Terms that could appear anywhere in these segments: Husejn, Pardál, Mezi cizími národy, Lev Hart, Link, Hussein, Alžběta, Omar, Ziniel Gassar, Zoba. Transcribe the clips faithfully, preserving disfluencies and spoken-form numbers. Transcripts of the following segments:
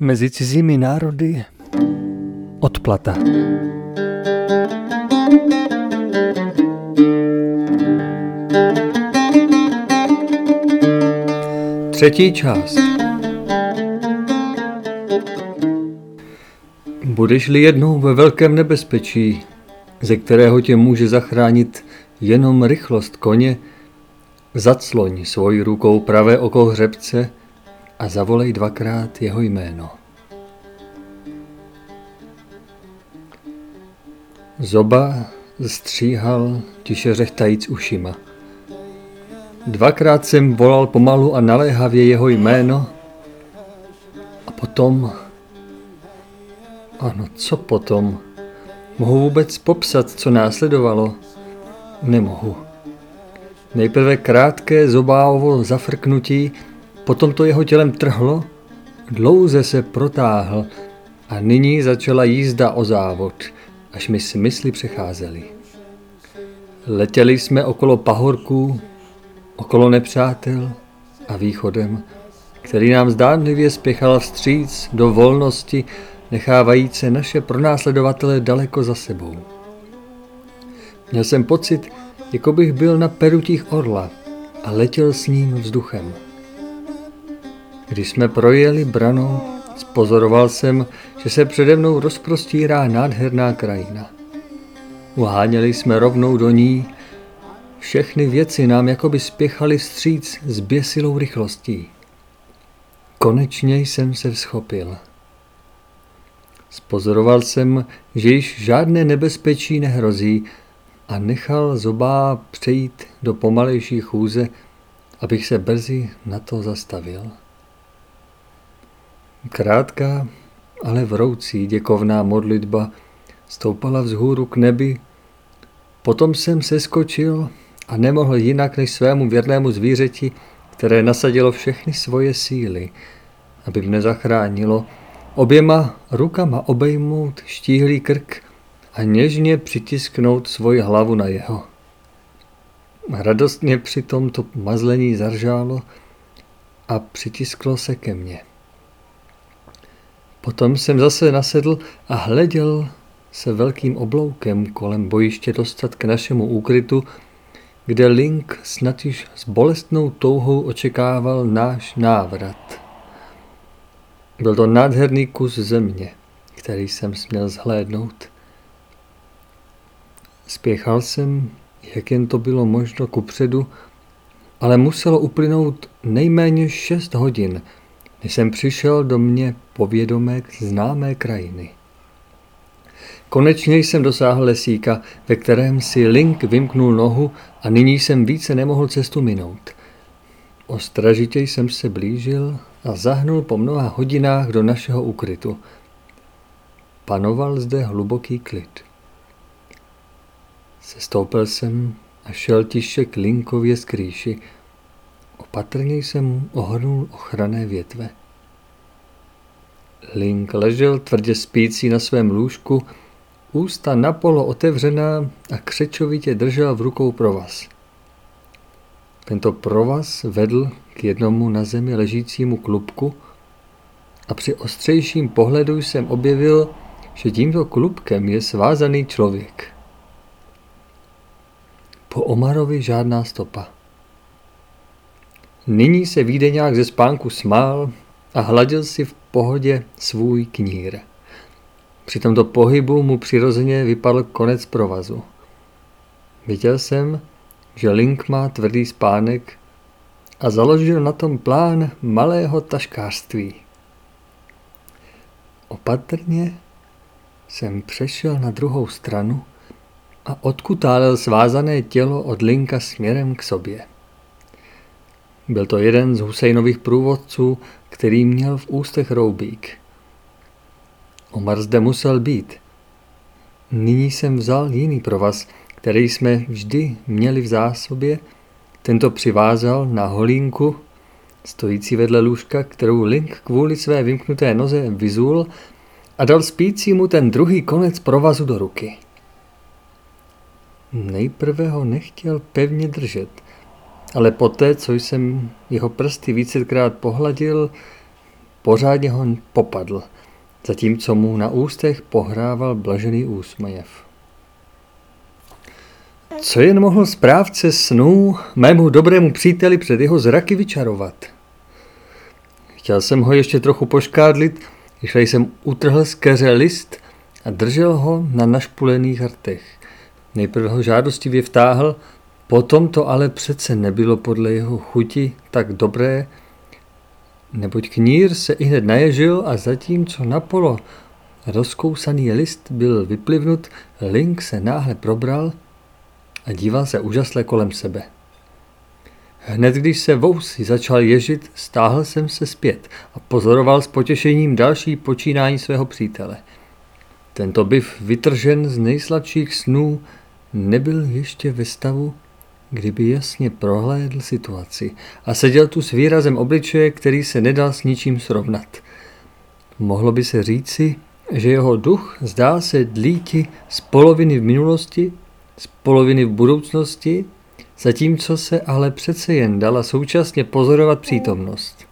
Mezi cizími národy odplata. Třetí část. Budeš-li jednou ve velkém nebezpečí, ze kterého tě může zachránit jenom rychlost koně, zacloň svojí rukou pravé oko hřebce a zavolej dvakrát jeho jméno. Zoba stříhal tiše řechtajíc ušima. Dvakrát jsem volal pomalu a naléhavě jeho jméno a potom... Ano, co potom? Mohu vůbec popsat, co následovalo? Nemohu. Nejprve krátké zobávo zafrknutí, potom to jeho tělem trhlo, dlouze se protáhl a nyní začala jízda o závod, až mi smysly přecházely. Letěli jsme okolo pahorků, okolo nepřátel a východem, který nám zdánlivě spěchal vstříc do volnosti, nechávajíce naše pronásledovatele daleko za sebou. Měl jsem pocit, jako bych byl na perutích orla a letěl s ním vzduchem. Když jsme projeli branou, spozoroval jsem, že se přede mnou rozprostírá nádherná krajina. Uháněli jsme rovnou do ní, všechny věci nám jakoby spěchaly vstříc s běsilou rychlostí. Konečně jsem se vzchopil. Spozoroval jsem, že již žádné nebezpečí nehrozí a nechal zobá přejít do pomalejší chůze, abych se brzy na to zastavil. Krátká, ale vroucí děkovná modlitba stoupala vzhůru k nebi, potom jsem seskočil a nemohl jinak než svému věrnému zvířeti, které nasadilo všechny svoje síly, aby mne zachránilo, oběma rukama obejmout štíhlý krk a něžně přitisknout svoji hlavu na jeho. Radostně přitom to mazlení zaržálo a přitisklo se ke mně. Potom jsem zase nasedl a hleděl se velkým obloukem kolem bojiště dostat k našemu úkrytu, kde Link snad již s bolestnou touhou očekával náš návrat. Byl to nádherný kus země, který jsem směl zhlédnout. Spěchal jsem, jak jen to bylo možno, kupředu, ale muselo uplynout nejméně šest hodin, než jsem přišel do mě povědomek známé krajiny. Konečně jsem dosáhl lesíka, ve kterém si Link vymknul nohu a nyní jsem více nemohl cestu minout. Ostražitě jsem se blížil a zahnul po mnoha hodinách do našeho úkrytu. Panoval zde hluboký klid. Sestoupil jsem a šel tiše k Linkově skrýši. Opatrně jsem ohrnul ochranné větve. Link ležel tvrdě spící na svém lůžku, ústa napolo otevřená a křečovitě držel v rukou provaz. Tento provaz vedl k jednomu na zemi ležícímu klubku a při ostřejším pohledu jsem objevil, že tímto klubkem je svázaný člověk. Po Omarovi žádná stopa. Nyní se Vídeňák ze spánku smál a hladil si v pohodě svůj knír. Při tomto pohybu mu přirozeně vypadl konec provazu. Viděl jsem, že Link má tvrdý spánek a založil na tom plán malého taškářství. Opatrně jsem přešel na druhou stranu a odkutálil svázané tělo od Linka směrem k sobě. Byl to jeden z Husejnových průvodců, který měl v ústech roubík. Omar zde musel být. Nyní jsem vzal jiný provaz, který jsme vždy měli v zásobě, tento přivázal na holínku, stojící vedle lůžka, kterou Link kvůli své vymknuté noze vyzul a dal spícímu ten druhý konec provazu do ruky. Nejprve ho nechtěl pevně držet, ale poté, co jsem jeho prsty vícekrát pohladil, Pořádně ho popadl, zatímco mu na ústech pohrával blažený úsměv. Co jen mohl správce snů mému dobrému příteli před jeho zraky vyčarovat? Chtěl jsem ho ještě trochu poškádlit, když jsem utrhl z keře list a držel ho na našpulených hrtech. Nejprve ho žádostivě vtáhl, potom to ale přece nebylo podle jeho chuti tak dobré, neboť knír se ihned naježil a zatímco napolo rozkousaný list byl vyplivnut, Link se náhle probral a díval se úžasle kolem sebe. Hned když se vousy začal ježit, stáhl jsem se zpět a pozoroval s potěšením další počínání svého přítele. Tento byv vytržen z nejsladších snů nebyl ještě ve stavu, kdyby jasně prohlédl situaci a seděl tu s výrazem obličeje, který se nedal s ničím srovnat. Mohlo by se říci, že jeho duch zdá se dlíti z poloviny v minulosti, z poloviny v budoucnosti, zatímco se ale přece jen dala současně pozorovat přítomnost.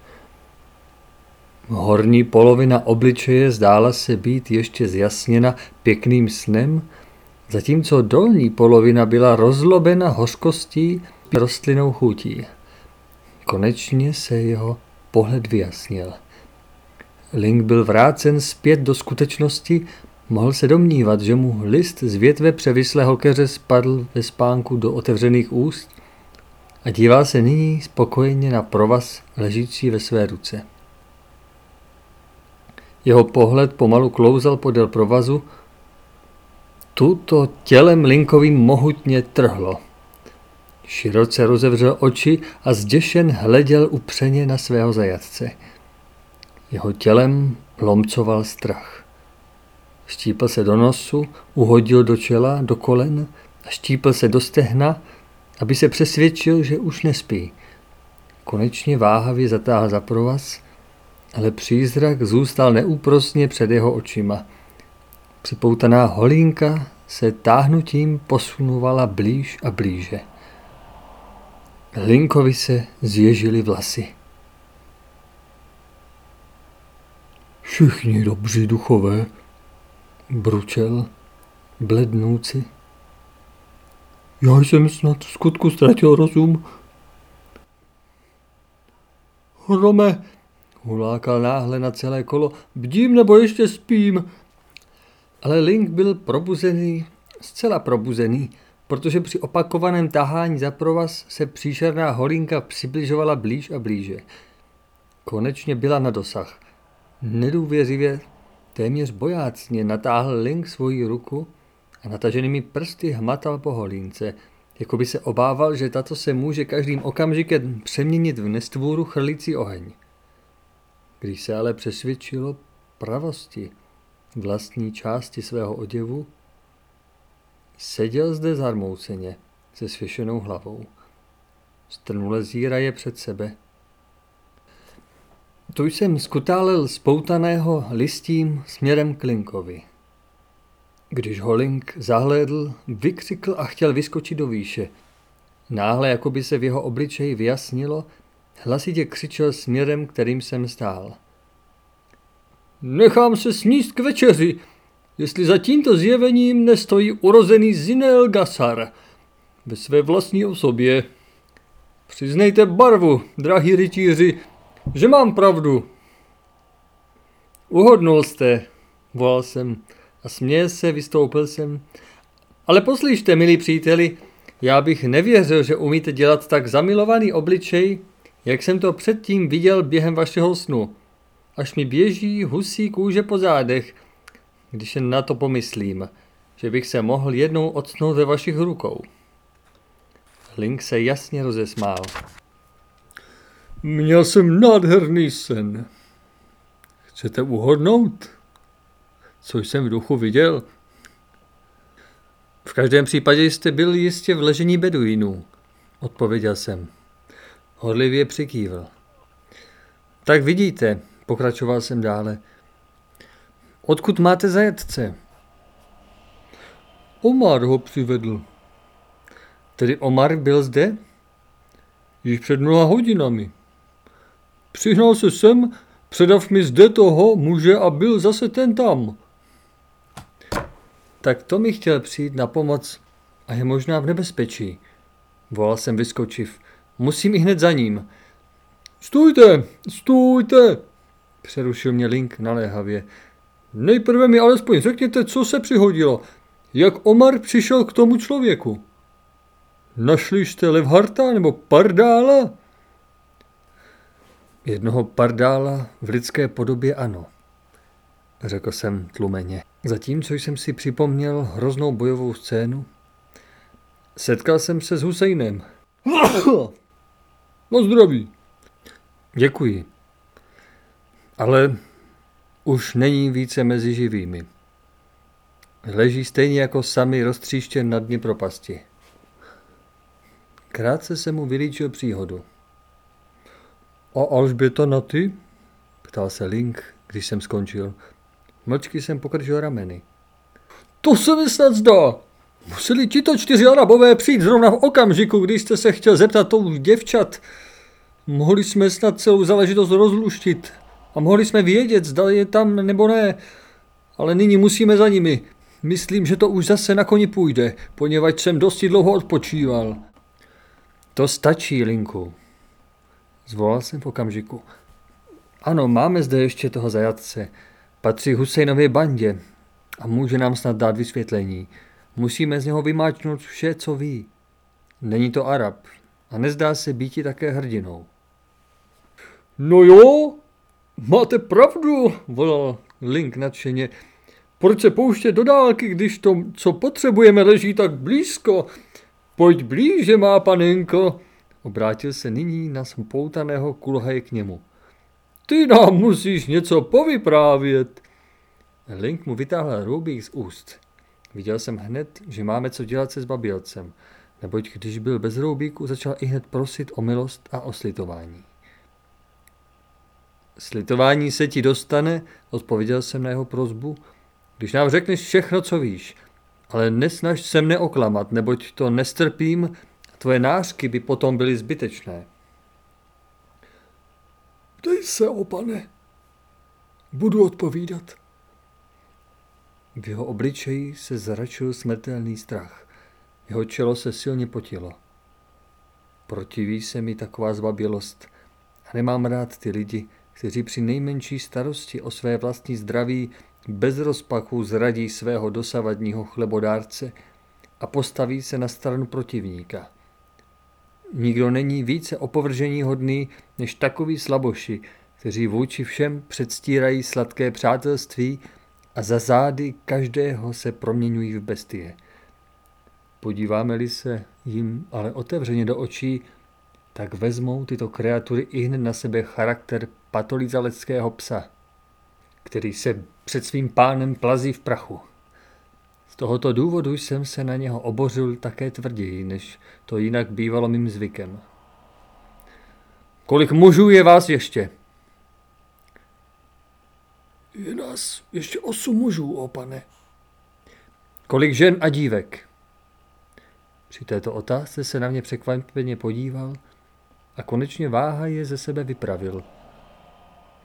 Horní polovina obličeje zdála se být ještě zjasněna pěkným snem, zatímco dolní polovina byla rozlobena hořkostí a rostlinnou chutí. Konečně se jeho pohled vyjasnil. Link byl vrácen zpět do skutečnosti, mohl se domnívat, že mu list z větve převislého keře spadl ve spánku do otevřených úst a díval se nyní spokojeně na provaz ležící ve své ruce. Jeho pohled pomalu klouzal podél provazu, tuto tělem Linkovým mohutně trhlo. Široce rozevřel oči a zděšen hleděl upřeně na svého zajatce. Jeho tělem lomcoval strach. Štípl se do nosu, uhodil do čela, do kolen a štípl se do stehna, aby se přesvědčil, že už nespí. Konečně váhavě zatáhl za provaz, ale přízrak zůstal neúprosně před jeho očima. Připoutaná holínka se táhnutím posunovala blíž a blíže. Linkovi se zježily vlasy. Všichni dobří duchové, bručel, blednouci. Já jsem snad v skutku ztratil rozum. Hrome, hulákal náhle na celé kolo, bdím nebo ještě spím? Ale Link byl probuzený, zcela probuzený, protože při opakovaném tahání za provaz se příšerná holinka přibližovala blíž a blíže. Konečně byla na dosah. Nedůvěřivě, téměř bojácně natáhl Link svoji ruku a nataženými prsty hmatal po holínce, jako by se obával, že tato se může každým okamžikem přeměnit v nestvůru chrlící oheň. Když se ale přesvědčilo pravosti vlastní části svého oděvu, seděl zde zarmouceně se svěšenou hlavou. Strnule zíraje před sebe. Tu jsem skutálel spoutaného listím směrem k Linkovi. Když ho Link zahlédl, vykřikl a chtěl vyskočit do výše. Náhle, jako by se v jeho obličeji vyjasnilo, hlasitě křičel směrem, kterým jsem stál. Nechám se sníst k večeři, jestli za tímto zjevením nestojí urozený Ziniel Gassar ve své vlastní osobě. Přiznejte barvu, drahí rytíři, že mám pravdu. Uhodnul jste, volal jsem a směje se, vystoupil jsem. Ale poslyšte, milí příteli, já bych nevěřil, že umíte dělat tak zamilovaný obličej, jak jsem to předtím viděl během vašeho snu. Až mi běží husí kůže po zádech, když jen na to pomyslím, že bych se mohl jednou octnout ve vašich rukou. Link se jasně rozesmál. Měl jsem nádherný sen. Chcete uhodnout, co jsem v duchu viděl? V každém případě jste byl jistě v ležení beduínů, odpověděl jsem. Horlivě přikývl. Tak vidíte, pokračoval jsem dále. Odkud máte zajatce? Omar ho přivedl. Tedy Omar byl zde? Již před mnoha hodinami. Přihnal se sem, Předav mi zde toho muže a byl zase ten tam. Tak to mi chtěl přijít na pomoc a je možná v nebezpečí. Volal jsem vyskočiv. Musím i hned za ním. Stůjte, stůjte, přerušil mě Link naléhavě. Nejprve mi alespoň řekněte, co se přihodilo. Jak Omar přišel k tomu člověku? Našli jste Lev Harta nebo Pardála? Jednoho Pardála v lidské podobě ano, řekl jsem tlumeně. Zatímco jsem si připomněl hroznou bojovou scénu, setkal jsem se s Husseinem. Na zdraví. Děkuji. Ale už není více mezi živými. Leží stejně jako sami roztříštěn na dně propasti. Krátce se mu vylíčil příhodu. A Alžběta na ty? Ptal se Link, když jsem skončil. Mlčky jsem pokržil rameny. To se mi snad zdá. Museli tito čtyři Arabové přijít zrovna v okamžiku, když jste se chtěl zeptat tou děvčat. Mohli jsme snad celou záležitost rozluštit. A mohli jsme vědět, zda je tam nebo ne. Ale nyní musíme za nimi. Myslím, že to už zase na koni půjde, poněvadž jsem dosti dlouho odpočíval. To stačí, Linku. Zvolal jsem v okamžiku. Ano, máme zde ještě toho zajatce. Patří Husejnově bandě a může nám snad dát vysvětlení. Musíme z něho vymáčknout vše, co ví. Není to Arab a nezdá se býti také hrdinou. No jo, máte pravdu, volal Link nadšeně. Proč se pouštět do dálky, když to, co potřebujeme, leží tak blízko? Pojď blíže, má panenko. Obrátil se nyní na spoutaného kulhaje k němu. Ty nám musíš něco povyprávět. Link mu vytáhl roubík z úst. Viděl jsem hned, že máme co dělat se zbabělcem, neboť když byl bez roubíku, začal i hned prosit o milost a o slitování. Slitování se ti dostane, odpověděl jsem na jeho prosbu, když nám řekneš všechno, co víš, ale nesnaž se mne oklamat, neboť to nestrpím, tvoje nářky by potom byly zbytečné. Dej se, o pane, budu odpovídat. V jeho obličeji se zračil smrtelný strach. Jeho čelo se silně potilo. Protiví se mi taková zbabělost a nemám rád ty lidi, kteří při nejmenší starosti o své vlastní zdraví bez rozpaku zradí svého dosavadního chlebodárce a postaví se na stranu protivníka. Nikdo není více opovrženíhodný než takoví slaboši, kteří vůči všem předstírají sladké přátelství a za zády každého se proměňují v bestie. Podíváme-li se jim ale otevřeně do očí, tak vezmou tyto kreatury i hned na sebe charakter patolizaleckého psa, který se před svým pánem plazí v prachu. Z tohoto důvodu jsem se na něho obořil také tvrději, než to jinak bývalo mým zvykem. Kolik mužů je vás ještě? Je nás ještě osm mužů, o pane. Kolik žen a dívek? Při této otázce se na mě překvapeně podíval a konečně váha je ze sebe vypravil.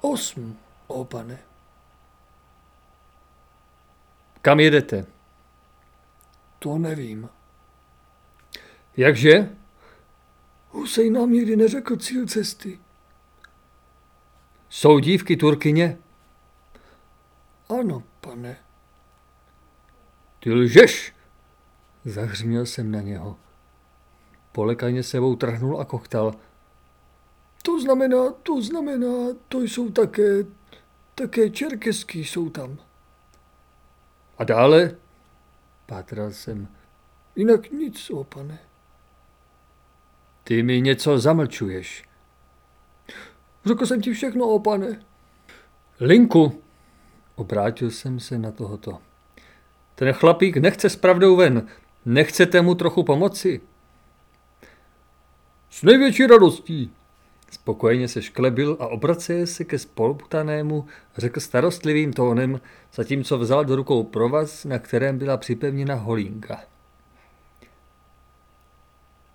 Osm, o pane. Kam jedete? To nevím. Jakže? Hussein nám nikdy neřekl cíl cesty. Jsou dívky Turkyně? Ano, pane. Ty lžeš! Zahřměl jsem na něho. Polekaně sebou trhnul a kochtal. To znamená, to znamená, to jsou také, také čerkesky jsou tam. A dále? Pátral jsem. Jinak nic, o pane. Ty mi něco zamlčuješ. Řekl jsem ti všechno, o pane. Linku, obrátil jsem se na tohoto. Ten chlapík nechce s pravdou ven. Nechcete mu trochu pomoci? S největší radostí. Spokojeně se šklebil a obraceje se ke spoluptanému, řekl starostlivým tónem, zatímco vzal do rukou provaz, na kterém byla připevněna holínka.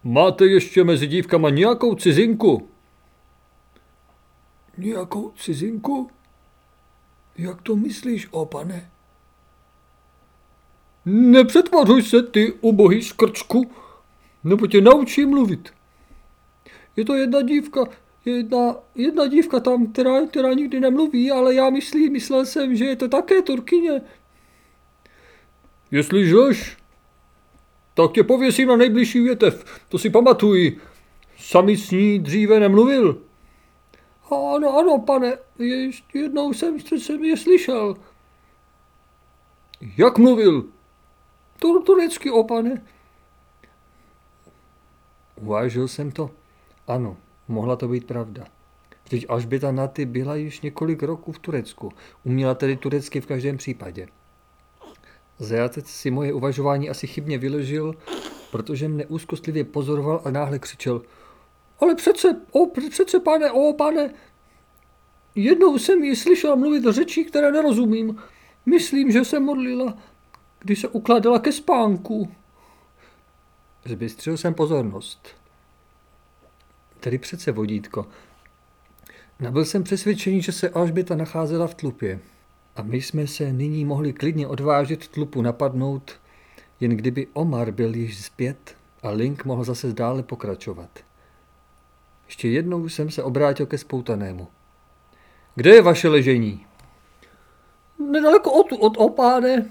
Máte ještě mezi dívkama nějakou cizinku? nějakou cizinku? Jak to myslíš, ó pane? Nepřetvařuj se, ty ubohý škrčku, nebo tě naučím mluvit. Je to jedna dívka, jedna, jedna dívka tam, která, která nikdy nemluví, ale já myslím, myslel jsem, že je to také Turkyně. Jestli žeš, tak tě pověsím na nejbližší větev, to si pamatuji. Sami s ní dříve nemluvil. Ano, ano, pane, ještě jednou jsem, jsem je slyšel. Jak mluvil? To turecky, o pane. Uvážil jsem to. Ano, mohla to být pravda. Vždyť Alžběta Naty byla již několik roků v Turecku. Uměla tedy turecky v každém případě. Zajatec si moje uvažování asi chybně vyložil, protože mne úzkostlivě pozoroval a náhle křičel. Ale přece, o, přece pane, o pane, jednou jsem ji slyšel mluvit řečí, které nerozumím. Myslím, že se modlila, když se ukládala ke spánku. Zbystřil jsem pozornost. Tedy přece vodítko. Nabyl jsem přesvědčený, že se Alžběta nacházela v tlupě. A my jsme se nyní mohli klidně odvážit tlupu napadnout, jen kdyby Omar byl již zpět a Link mohl zase dále pokračovat. Ještě jednou jsem se obrátil ke spoutanému. Kde je vaše ležení? Nedaleko od, od opáde.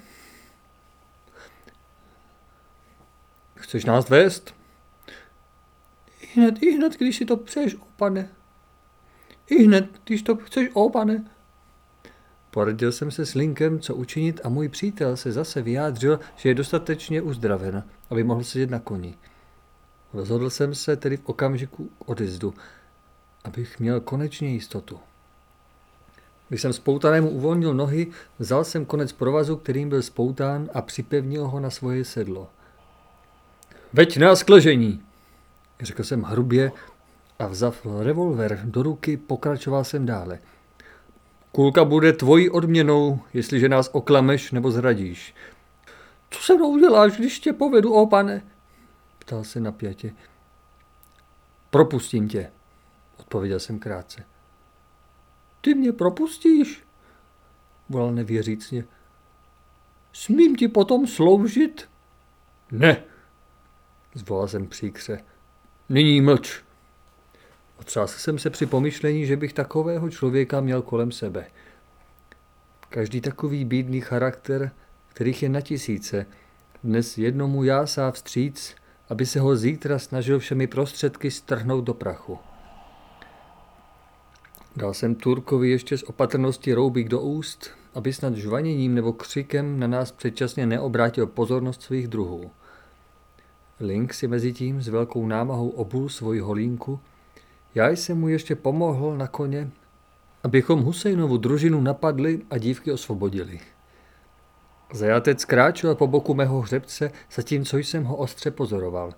Chceš nás vést? I hned, i hned, když si to přeješ, opane. I hned, když to chceš, opane. Poradil jsem se s Linkem, co učinit, a můj přítel se zase vyjádřil, že je dostatečně uzdraven, aby mohl sedět na koni. Rozhodl jsem se tedy v okamžiku k odjezdu, abych měl konečně jistotu. Když jsem spoutanému uvolnil nohy, vzal jsem konec provazu, kterým byl spoután, a připevnil ho na svoje sedlo. Veď nás k ležení, řekl jsem hrubě a vzal revolver do ruky, pokračoval jsem dále. Kulka bude tvojí odměnou, jestliže nás oklameš nebo zradíš. Co se mnou uděláš, když tě povedu, ó pane? Ptal se napjatě. Propustím tě, odpověděl jsem krátce. Ty mě propustíš? Volal nevěřícně. Smím ti potom sloužit? Ne, zvolal jsem příkře. Nyní mlč. Otřásl jsem se při pomyšlení, že bych takového člověka měl kolem sebe. Každý takový bídný charakter, kterých je na tisíce, dnes jednomu jásá vstříc, aby se ho zítra snažil všemi prostředky strhnout do prachu. Dal jsem Turkovi ještě z opatrnosti roubík do úst, aby snad žvaněním nebo křikem na nás předčasně neobrátil pozornost svých druhů. Link si mezitím s velkou námahou obul svoji holínku. Já jsem mu ještě pomohl na koně, abychom Husejnovu družinu napadli a dívky osvobodili. Zajatec kráčel po boku mého hřebce, zatímco jsem ho ostře pozoroval.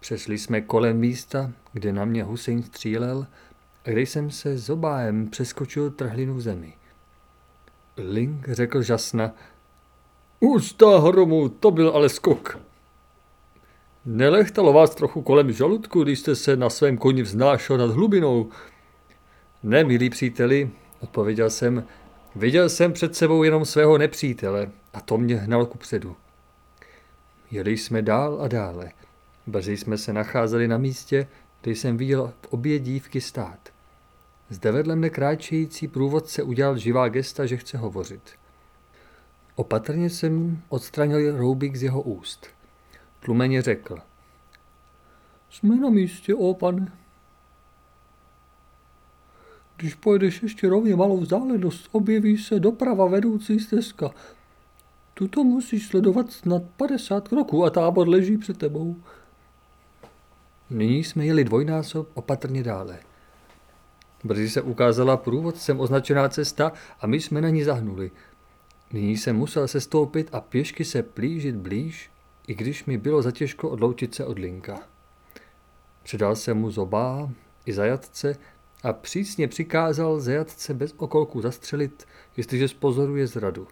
Přešli jsme kolem místa, kde na mě Husejn střílel, a kde jsem se zobájem přeskočil trhlinu v zemi. Link řekl žasna, ústa hromu, to byl ale skok. Nelechtalo vás trochu kolem žaludku, když jste se na svém koni vznášel nad hlubinou? Ne, milí příteli, odpověděl jsem, viděl jsem před sebou jenom svého nepřítele a to mě hnalo kupředu. Jeli jsme dál a dále. Brzy jsme se nacházeli na místě, kde jsem viděl obě dívky stát. Zde vedle mne kráčející průvodce udělal živá gesta, že chce hovořit. Opatrně jsem odstranil roubík z jeho úst. Tlumeně řekl. Jsme na místě, ó pane. Když pojedeš ještě rovně malou vzdálenost, objeví se doprava vedoucí stezka. Tuto musíš sledovat snad padesát kroků a tábor leží před tebou. Nyní jsme jeli dvojnásob opatrně dále. Brzy se ukázala průvodcem označená cesta a my jsme na ní zahnuli. Nyní jsem musel sestoupit a pěšky se plížit blíž, i když mi bylo zatěžko odloučit se od Linka. Předal jsem mu Zoba i zajatce a přísně přikázal zajatce bez okolku zastřelit, jestliže spozoruje zradu.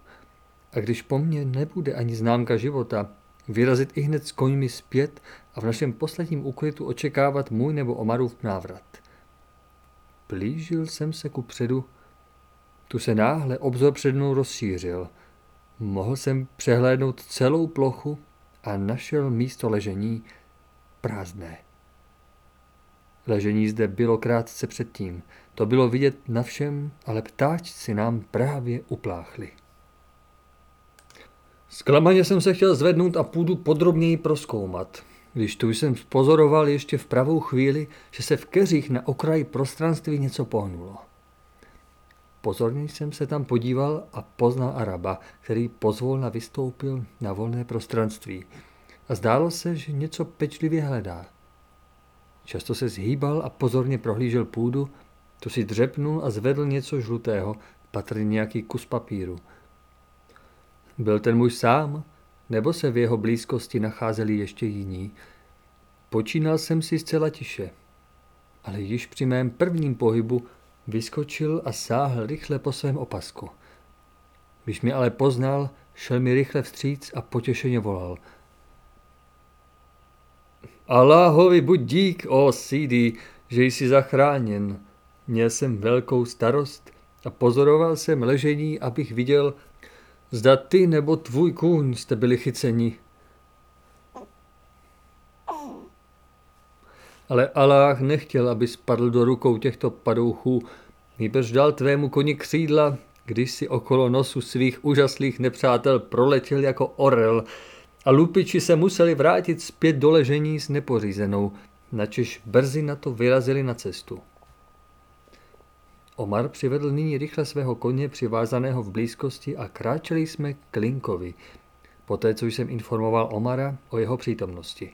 A když po mně nebude ani známka života, vyrazit ihned s koňmi zpět a v našem posledním úkrytu očekávat můj nebo Omarův návrat. Plížil jsem se ku předu. Tu se náhle obzor před mnou rozšířil. Mohl jsem přehlédnout celou plochu a našel místo ležení prázdné. Ležení zde bylo krátce předtím. To bylo vidět na všem, ale ptáčci nám právě upláchli. Zklamaně jsem se chtěl zvednout a půdu podrobněji prozkoumat. Když tu jsem pozoroval ještě v pravou chvíli, že se v keřích na okraji prostranství něco pohnulo. Pozorně jsem se tam podíval a poznal Araba, který pozvolna vystoupil na volné prostranství. A zdálo se, že něco pečlivě hledá. Často se zhýbal a pozorně prohlížel půdu, tu si dřepnul a zvedl něco žlutého, patrně nějaký kus papíru. Byl ten muž sám, nebo se v jeho blízkosti nacházeli ještě jiní? Počínal jsem si zcela tiše, ale již při mém prvním pohybu vyskočil a sáhl rychle po svém opasku. Když mě ale poznal, šel mi rychle vstříc a potěšeně volal. Aláhovi buď dík, o Sídy, že jsi zachráněn. Měl jsem velkou starost a pozoroval jsem ležení, abych viděl, zda ty nebo tvůj kůň jste byli chyceni. Ale Aláh nechtěl, aby spadl do rukou těchto padouchů, nýbrž dal tvému koni křídla, když si okolo nosu svých úžasných nepřátel proletěl jako orel a lupiči se museli vrátit zpět do ležení s nepořízenou, načež brzy na to vyrazili na cestu. Omar přivedl nyní rychle svého koně přivázaného v blízkosti a kráčeli jsme k Linkovi, poté co jsem informoval Omara o jeho přítomnosti.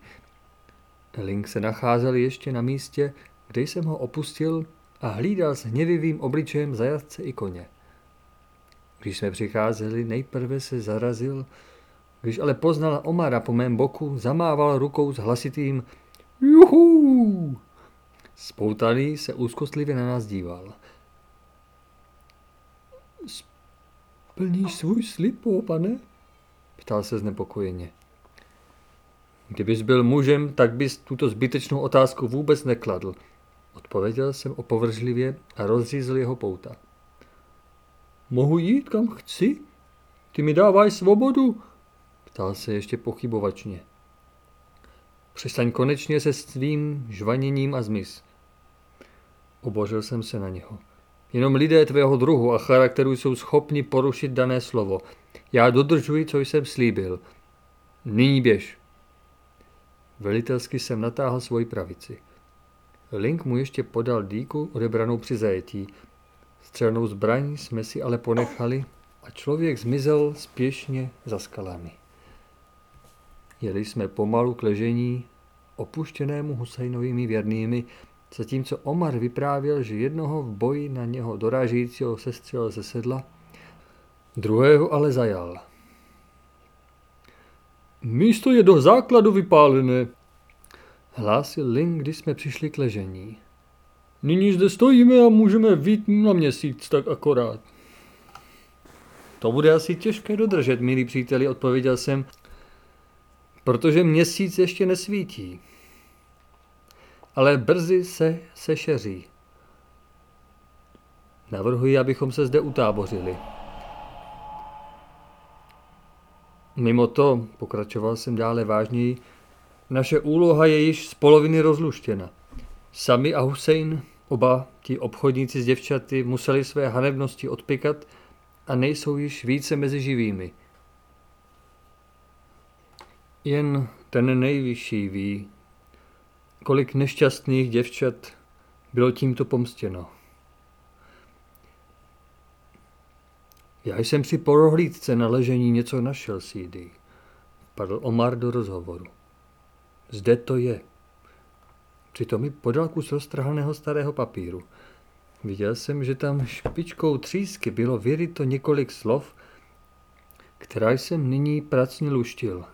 Link se nacházel ještě na místě, kde jsem ho opustil a hlídal s hněvivým obličejem zajatce i koně. Když jsme přicházeli, nejprve se zarazil, když ale poznal Omara po mém boku, zamával rukou s hlasitým juhů. Spoutaný se úzkostlivě na nás díval. Splníš svůj slib, ó pane? Ptal se znepokojeně. Kdybys byl mužem, tak bys tuto zbytečnou otázku vůbec nekladl. Odpověděl jsem opovržlivě a rozřízl jeho pouta. Mohu jít, kam chci? Ty mi dáváš svobodu? Ptal se ještě pochybovačně. Přestaň konečně se svým žvaněním a zmiz. Obořil jsem se na něho. Jenom lidé tvého druhu a charakteru jsou schopni porušit dané slovo. Já dodržuji, co jsem slíbil. Nyní běž. Velitelsky jsem natáhl svoji pravici. Link mu ještě podal dýku odebranou při zajetí. Střelnou zbraň jsme si ale ponechali a člověk zmizel spěšně za skalami. Jeli jsme pomalu k ležení opuštěnému Husajnovými věrnými, zatímco Omar vyprávěl, že jednoho v boji na něho dorážícího sestřelil ze sedla, druhého ale zajal. Místo je do základu vypálené, hlásil Link, když jsme přišli k ležení. Nyní zde stojíme a můžeme vyjít na měsíc, tak akorát. To bude asi těžké dodržet, milí příteli, odpověděl jsem, protože měsíc ještě nesvítí. Ale brzy se sešeří. Navrhuji, abychom se zde utábořili. Mimo to, pokračoval jsem dále vážněji, naše úloha je již z poloviny rozluštěna. Sami a Hussein, oba ti obchodníci s děvčaty, museli své hanebnosti odpikat a nejsou již více mezi živými. Jen ten nejvyšší ví, kolik nešťastných děvčat bylo tímto pomstěno. Já jsem při prohlídce na ležení něco našel, Sídy. Padl Omar do rozhovoru. Zde to je. Přitom mi podal kus roztrhaného starého papíru. Viděl jsem, že tam špičkou třísky bylo vyryto několik slov, která jsem nyní pracně luštil.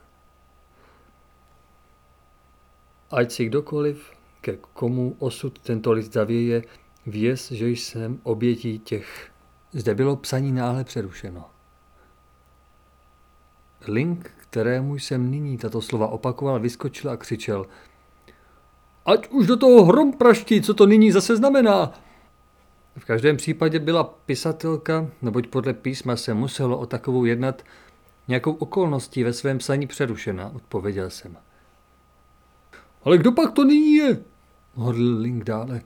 Ať si kdokoliv, ke komu osud tento list zavěje, věz, že jsem obětí těch. Zde bylo psaní náhle přerušeno. Link, kterému jsem nyní tato slova opakoval, vyskočil a křičel. Ať už do toho hrom praští, co to nyní zase znamená? V každém případě byla pisatelka, neboť podle písma se muselo o takovou jednat, nějakou okolností ve svém psaní přerušena, odpověděl jsem. Ale kdo pak to nyní je? Hodl Link dále.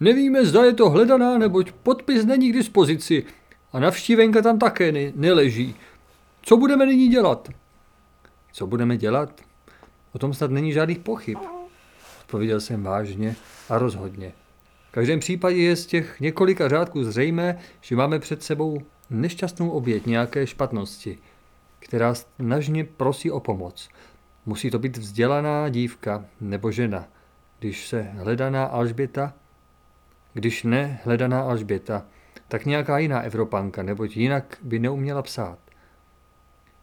Nevíme, zda je to hledaná, neboť podpis není k dispozici a navštívenka tam také ne- neleží. Co budeme nyní dělat? Co budeme dělat? O tom snad není žádných pochyb. Odpověděl jsem vážně a rozhodně. V každém případě je z těch několika řádků zřejmé, že máme před sebou nešťastnou oběť nějaké špatnosti, která snažně prosí o pomoc. Musí to být vzdělaná dívka nebo žena, když se hledaná Alžběta, když ne hledaná Alžběta, tak nějaká jiná Evropanka, neboť jinak by neuměla psát.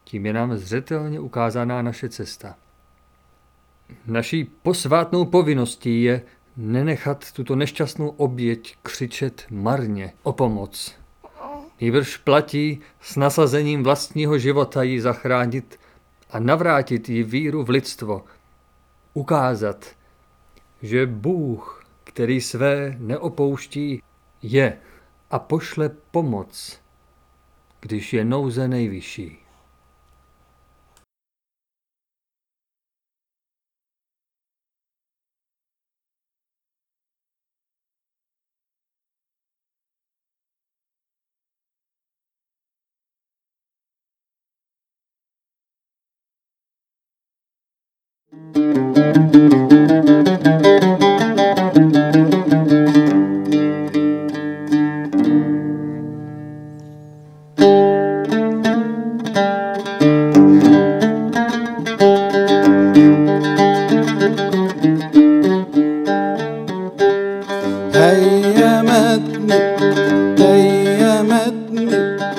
Tím je nám zřetelně ukázaná naše cesta. Naší posvátnou povinností je nenechat tuto nešťastnou oběť křičet marně o pomoc. Nýbrž platí s nasazením vlastního života ji zachránit a navrátit jí víru v lidstvo. Ukázat, že Bůh, který své neopouští, je a pošle pomoc, když je nouze nejvyšší. هيمتني هيمتني